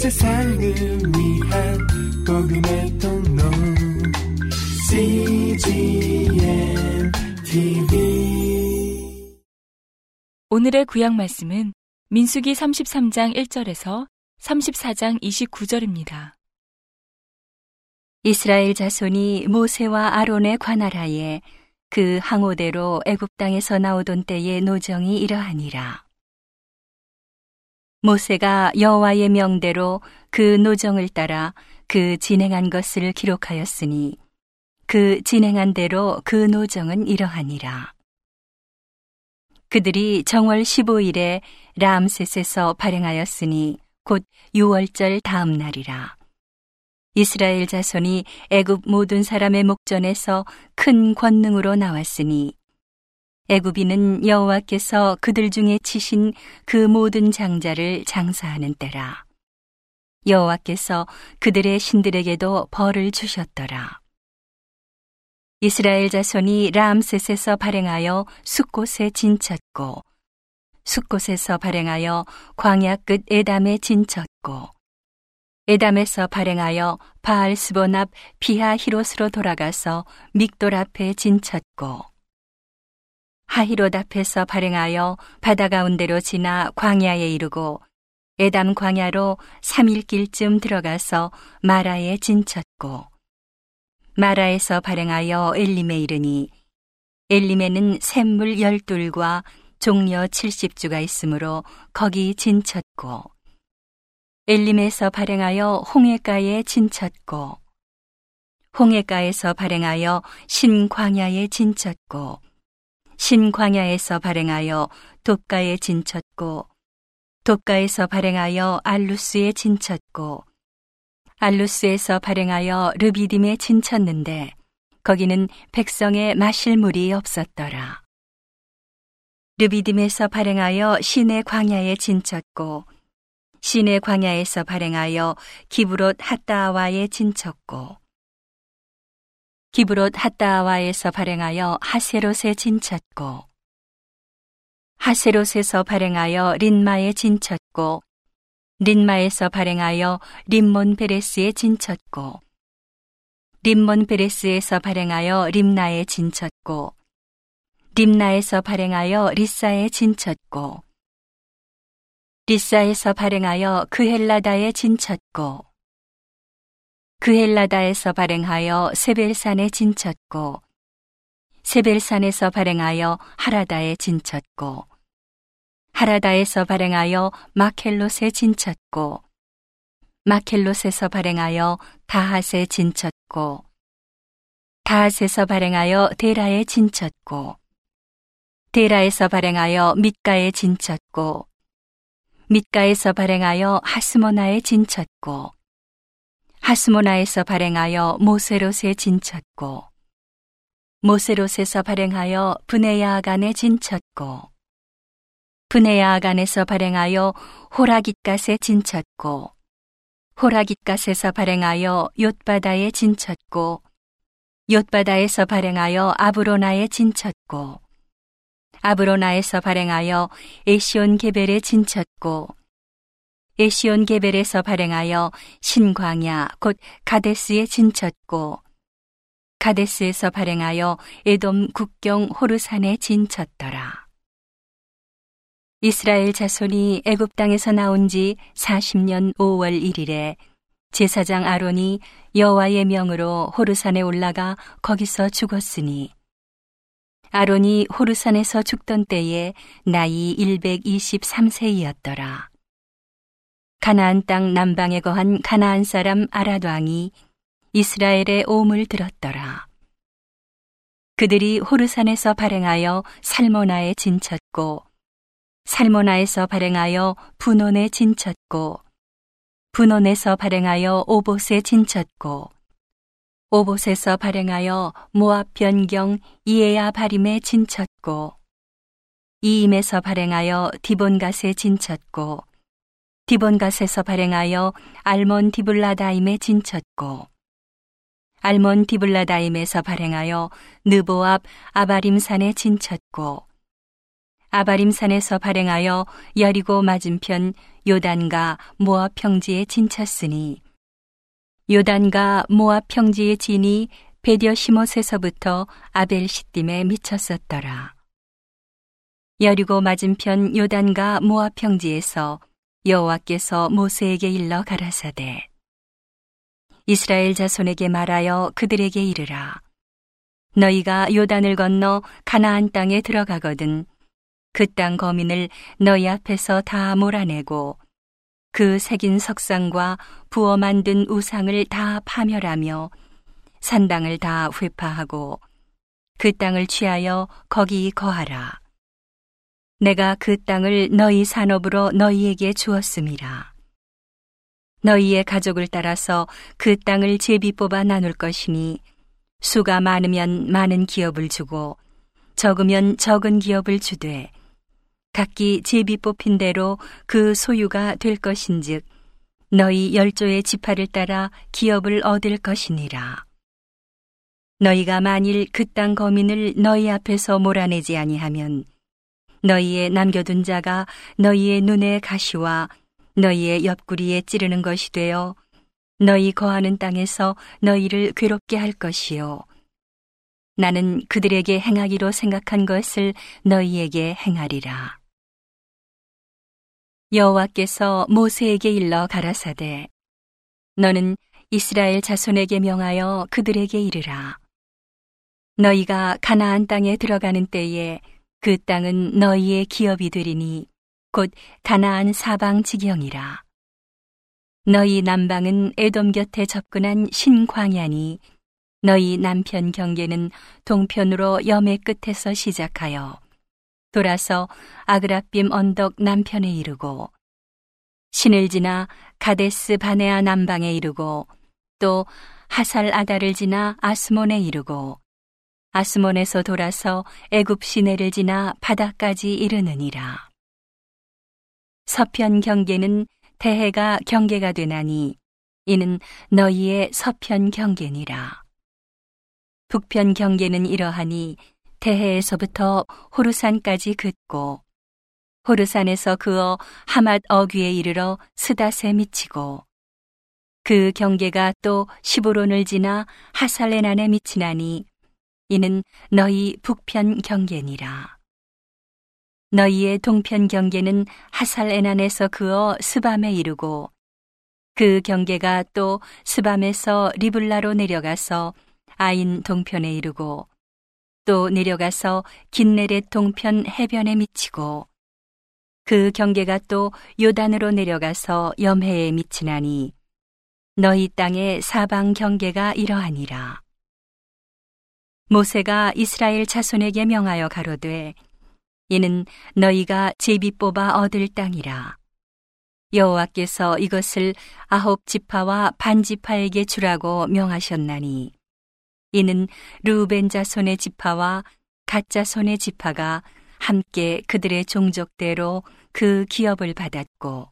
세상을 위한 복음의 통로 CGM TV. 오늘의 구약 말씀은 민수기 33장 1절에서 34장 29절입니다. 이스라엘 자손이 모세와 아론의 관할하에 그 항오대로 애굽 땅에서 나오던 때의 노정이 이러하니라. 모세가 여호와의 명대로 그 노정을 따라 그 진행한 것을 기록하였으니 그 진행한 대로 그 노정은 이러하니라. 그들이 정월 15일에 라암셋에서 발행하였으니 곧 유월절 다음 날이라. 이스라엘 자손이 애굽 모든 사람의 목전에서 큰 권능으로 나왔으니 애굽인은 여호와께서 그들 중에 치신 그 모든 장자를 장사하는 때라. 여호와께서 그들의 신들에게도 벌을 주셨더라. 이스라엘 자손이 라암셋에서 발행하여 숫곳에 진쳤고 숫곳에서 발행하여 광야 끝 에담에 진쳤고 에담에서 발행하여 바알스보납 비하히롯으로 돌아가서 믹돌 앞에 진쳤고 하히롯 앞에서 발행하여 바다 가운데로 지나 광야에 이르고 에담 광야로 3일길쯤 들어가서 마라에 진쳤고 마라에서 발행하여 엘림에 이르니 엘림에는 샘물 12과 종려 70주가 있으므로 거기 진쳤고 엘림에서 발행하여 홍해가에 진쳤고 홍해가에서 발행하여 신광야에 진쳤고 신광야에서 발행하여 돕가에 진쳤고 돕가에서 발행하여 알루스에 진쳤고 알루스에서 발행하여 르비딤에 진쳤는데 거기는 백성의 마실 물이 없었더라. 르비딤에서 발행하여 시내 광야에 진쳤고 시내 광야에서 발행하여 기브롯 핫다아와에 진쳤고 기브롯 핫다아와에서 발행하여 하세롯에 진쳤고 하세롯에서 발행하여 린마에 진쳤고 린마에서 발행하여 림몬베레스에 진쳤고 림몬베레스에서 발행하여 림나에 진쳤고 림나에서 발행하여 리사에 진쳤고 리사에서 발행하여 그헬라다에 진쳤고 그헬라다에서 발행하여 세벨산에 진쳤고 세벨산에서 발행하여 하라다에 진쳤고 하라다에서 발행하여 마켈롯에 진쳤고 마켈롯에서 발행하여 다핫에 진쳤고 다핫에서 발행하여 데라에 진쳤고 데라에서 발행하여 밋가에 진쳤고 밋가에서 발행하여 하스모나에 진쳤고 하스모나에서 발행하여 모세롯에 진쳤고 모세롯에서 발행하여 브네야아간에 진쳤고 브네야아간에서 발행하여 호라깃갓에 진쳤고 호라깃갓에서 발행하여 욤바다에 진쳤고 욤바다에서 발행하여 아브로나에 진쳤고 아브로나에서 발행하여 에시온 게벨에 진쳤고 에시온 게벨에서 발행하여 신광야 곧 가데스에 진쳤고 가데스에서 발행하여 에돔 국경 호르산에 진쳤더라. 이스라엘 자손이 애굽 땅에서 나온 지 40년 5월 1일에 제사장 아론이 여호와의 명으로 호르산에 올라가 거기서 죽었으니 아론이 호르산에서 죽던 때에 나이 123세이었더라. 가나안 땅 남방에 거한 가나안 사람 아랏 왕이 이스라엘의 옴을 들었더라. 그들이 호르산에서 발행하여 살모나에 진쳤고 살모나에서 발행하여 분온에 진쳤고 분온에서 발행하여 오봇에 진쳤고 오봇에서 발행하여 모합변경 이에야 바림에 진쳤고 이임에서 발행하여 디본갓에 진쳤고 디본갓에서 발행하여 알몬 디블라다임에 진쳤고 알몬 디블라다임에서 발행하여 느보압 아바림산에 진쳤고 아바림산에서 발행하여 여리고 맞은편 요단과 모압 평지에 진쳤으니 요단과 모압 평지의 진이 베디어시못에서부터 아벨시딤에 미쳤었더라. 여리고 맞은편 요단과 모압 평지에서 여호와께서 모세에게 일러 가라사대 이스라엘 자손에게 말하여 그들에게 이르라. 너희가 요단을 건너 가나안 땅에 들어가거든 그 땅 거민을 너희 앞에서 다 몰아내고 그 새긴 석상과 부어 만든 우상을 다 파멸하며 산당을 다 회파하고 그 땅을 취하여 거기 거하라. 내가 그 땅을 너희 산업으로 너희에게 주었음이라. 너희의 가족을 따라서 그 땅을 제비 뽑아 나눌 것이니 수가 많으면 많은 기업을 주고 적으면 적은 기업을 주되 각기 제비 뽑힌 대로 그 소유가 될 것인즉 너희 열조의 지파를 따라 기업을 얻을 것이니라. 너희가 만일 그 땅 거민을 너희 앞에서 몰아내지 아니하면 너희의 남겨둔 자가 너희의 눈에 가시와 너희의 옆구리에 찌르는 것이 되어 너희 거하는 땅에서 너희를 괴롭게 할 것이요. 나는 그들에게 행하기로 생각한 것을 너희에게 행하리라. 여호와께서 모세에게 일러 가라사대 너는 이스라엘 자손에게 명하여 그들에게 이르라. 너희가 가나안 땅에 들어가는 때에 그 땅은 너희의 기업이 되리니 곧 가나안 사방 지경이라. 너희 남방은 에돔 곁에 접근한 신광야니 너희 남편 경계는 동편으로 염해 끝에서 시작하여 돌아서 아그라빔 언덕 남편에 이르고 신을 지나 가데스 바네아 남방에 이르고 또 하살 아다를 지나 아스몬에 이르고 아스몬에서 돌아서 애굽 시내를 지나 바다까지 이르느니라. 서편 경계는 대해가 경계가 되나니 이는 너희의 서편 경계니라. 북편 경계는 이러하니 대해에서부터 호르산까지 긋고 호르산에서 그어 하맛 어귀에 이르러 스닷에 미치고 그 경계가 또 시보론을 지나 하살레난에 미치나니 이는 너희 북편 경계니라. 너희의 동편 경계는 하살에난에서 그어 스밤에 이르고 그 경계가 또 스밤에서 리블라로 내려가서 아인 동편에 이르고 또 내려가서 긴네렛 동편 해변에 미치고 그 경계가 또 요단으로 내려가서 염해에 미치나니 너희 땅의 사방 경계가 이러하니라. 모세가 이스라엘 자손에게 명하여 가로되 이는 너희가 제비 뽑아 얻을 땅이라. 여호와께서 이것을 9지파와 반지파에게 주라고 명하셨나니 이는 르우벤 자손의 지파와 갓 자손의 지파가 함께 그들의 종족대로 그 기업을 받았고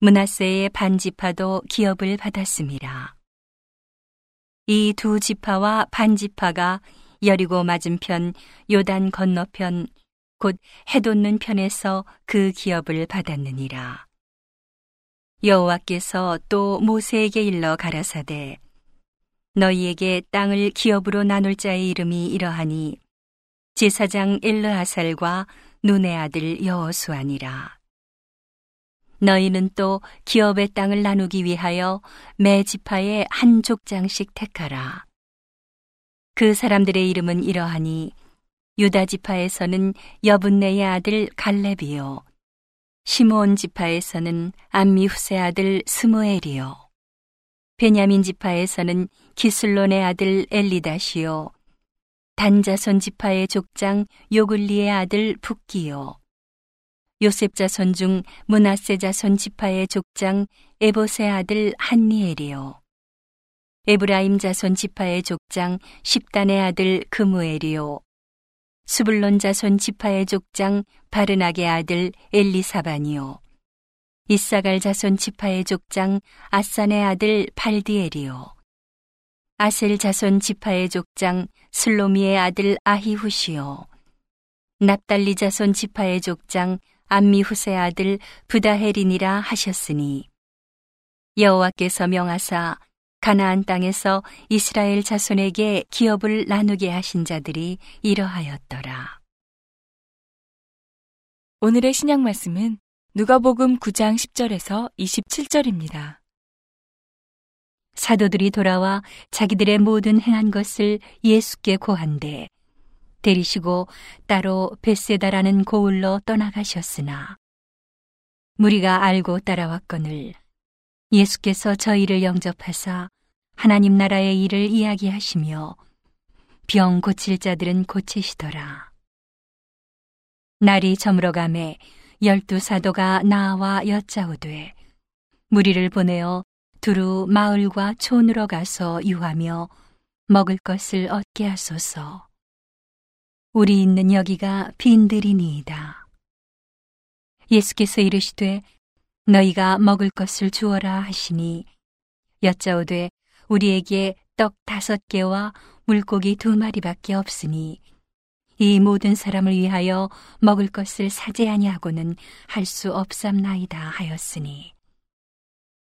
므낫세의 반지파도 기업을 받았습니다. 이 두 지파와 반지파가 여리고 맞은편 요단 건너편 곧 해돋는 편에서 그 기업을 받았느니라. 여호와께서 또 모세에게 일러 가라사대 너희에게 땅을 기업으로 나눌 자의 이름이 이러하니 제사장 엘르아살과 눈의 아들 여호수아니라. 너희는 또 기업의 땅을 나누기 위하여 매 지파에 한 족장씩 택하라. 그 사람들의 이름은 이러하니 유다 지파에서는 여분네의 아들 갈렙이요 시므온 지파에서는 암미후세 아들 스무엘이요 베냐민 지파에서는 기슬론의 아들 엘리다시요 단자손 지파의 족장 요글리의 아들 북기요 요셉 자손 중 므낫세 자손 지파의 족장 에봇의 아들 한니엘이요 에브라임 자손 지파의 족장 십단의 아들 그무엘이요 스불론 자손 지파의 족장 바르낙의 아들 엘리사반이요 이사갈 자손 지파의 족장 아산의 아들 발디엘이요 아셀 자손 지파의 족장 슬로미의 아들 아히후시요 납달리 자손 지파의 족장 암미 후세 아들 부다헤린이라 하셨으니, 여호와께서 명하사 가나안 땅에서 이스라엘 자손에게 기업을 나누게 하신 자들이 이러하였더라. 오늘의 신약 말씀은 누가복음 9장 10절에서 27절입니다. 사도들이 돌아와 자기들의 모든 행한 것을 예수께 고한대 데리시고 따로 벳세다라는 고을로 떠나가셨으나, 무리가 알고 따라왔거늘 예수께서 저희를 영접하사 하나님 나라의 일을 이야기하시며 병 고칠 자들은 고치시더라. 날이 저물어가매 12 사도가 나와 여짜오되 무리를 보내어 두루 마을과 촌으로 가서 유하며 먹을 것을 얻게 하소서. 우리 있는 여기가 빈들이니이다. 예수께서 이르시되 너희가 먹을 것을 주어라 하시니, 여짜오되 우리에게 떡 5개와 물고기 2마리밖에 없으니 이 모든 사람을 위하여 먹을 것을 사지 아니하고는 할 수 없삼나이다 하였으니,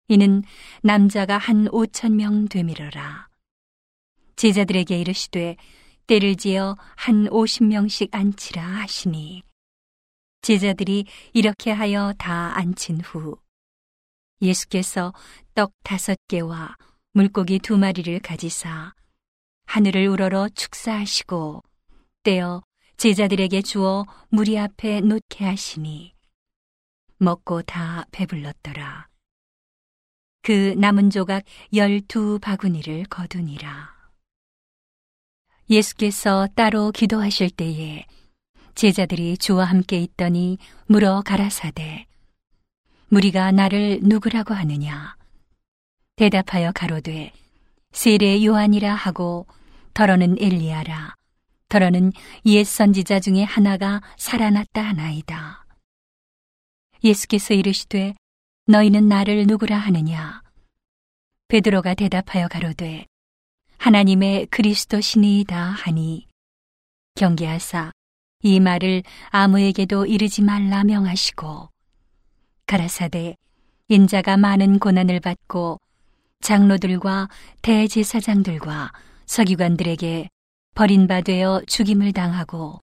이는 남자가 한 5,000명 되밀어라. 제자들에게 이르시되 떼를 지어 한 50명씩 앉히라 하시니, 제자들이 이렇게 하여 다 앉힌 후 예수께서 떡 5개와 물고기 2마리를 가지사 하늘을 우러러 축사하시고 떼어 제자들에게 주어 무리 앞에 놓게 하시니, 먹고 다 배불렀더라. 그 남은 조각 12바구니를 거두니라. 예수께서 따로 기도하실 때에 제자들이 주와 함께 있더니 물어 가라사대 무리가 나를 누구라고 하느냐? 대답하여 가로되 세례 요한이라 하고, 더러는 엘리야라, 더러는 옛 선지자 중에 하나가 살아났다 하나이다. 예수께서 이르시되 너희는 나를 누구라 하느냐? 베드로가 대답하여 가로되 하나님의 그리스도시니이다 하니, 경계하사 이 말을 아무에게도 이르지 말라 명하시고 가라사대 인자가 많은 고난을 받고 장로들과 대제사장들과 서기관들에게 버림받아 죽임을 당하고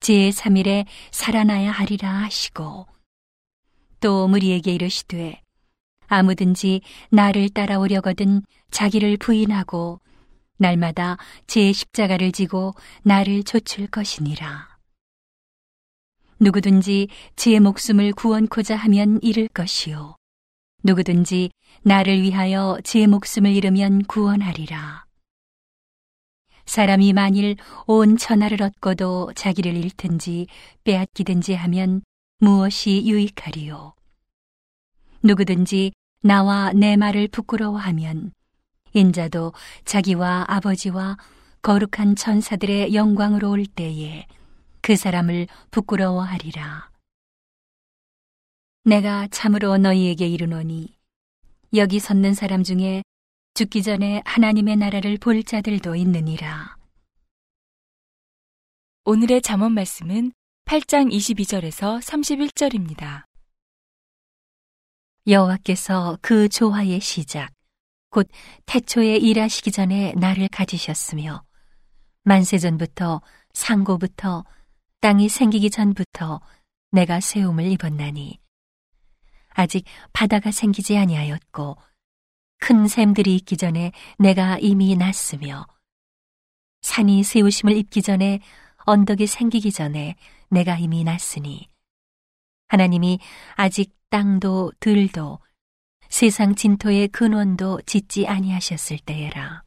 제3일에 살아나야 하리라 하시고, 또 무리에게 이르시되 아무든지 나를 따라오려거든 자기를 부인하고 날마다 제 십자가를 지고 나를 좇을 것이니라. 누구든지 제 목숨을 구원코자 하면 잃을 것이요, 누구든지 나를 위하여 제 목숨을 잃으면 구원하리라. 사람이 만일 온 천하를 얻고도 자기를 잃든지 빼앗기든지 하면 무엇이 유익하리요? 누구든지 나와 내 말을 부끄러워하면 인자도 자기와 아버지와 거룩한 천사들의 영광으로 올 때에 그 사람을 부끄러워하리라. 내가 참으로 너희에게 이르노니 여기 섰는 사람 중에 죽기 전에 하나님의 나라를 볼 자들도 있느니라. 오늘의 잠언 말씀은 8장 22절에서 31절입니다. 여호와께서 그 조화의 시작 곧 태초에 일하시기 전에 나를 가지셨으며, 만세전부터 상고부터 땅이 생기기 전부터 내가 세움을 입었나니, 아직 바다가 생기지 아니하였고 큰 샘들이 있기 전에 내가 이미 났으며, 산이 세우심을 입기 전에 언덕이 생기기 전에 내가 이미 났으니, 하나님이 아직 땅도 들도 세상 진토의 근원도 짓지 아니하셨을 때에라.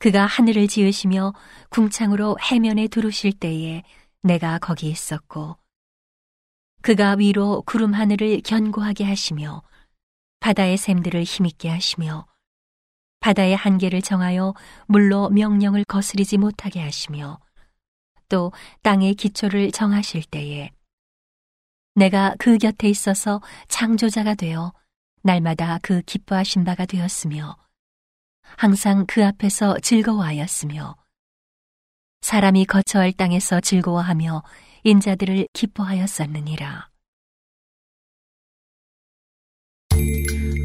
그가 하늘을 지으시며 궁창으로 해면에 두르실 때에 내가 거기 있었고, 그가 위로 구름 하늘을 견고하게 하시며 바다의 샘들을 힘있게 하시며 바다의 한계를 정하여 물로 명령을 거스르지 못하게 하시며, 또 땅의 기초를 정하실 때에 내가 그 곁에 있어서 창조자가 되어 날마다 그 기뻐하신 바가 되었으며, 항상 그 앞에서 즐거워하였으며, 사람이 거처할 땅에서 즐거워하며 인자들을 기뻐하였었느니라.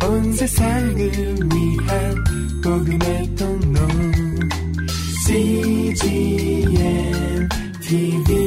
온 세상을 위한 복음의 통로 CGM TV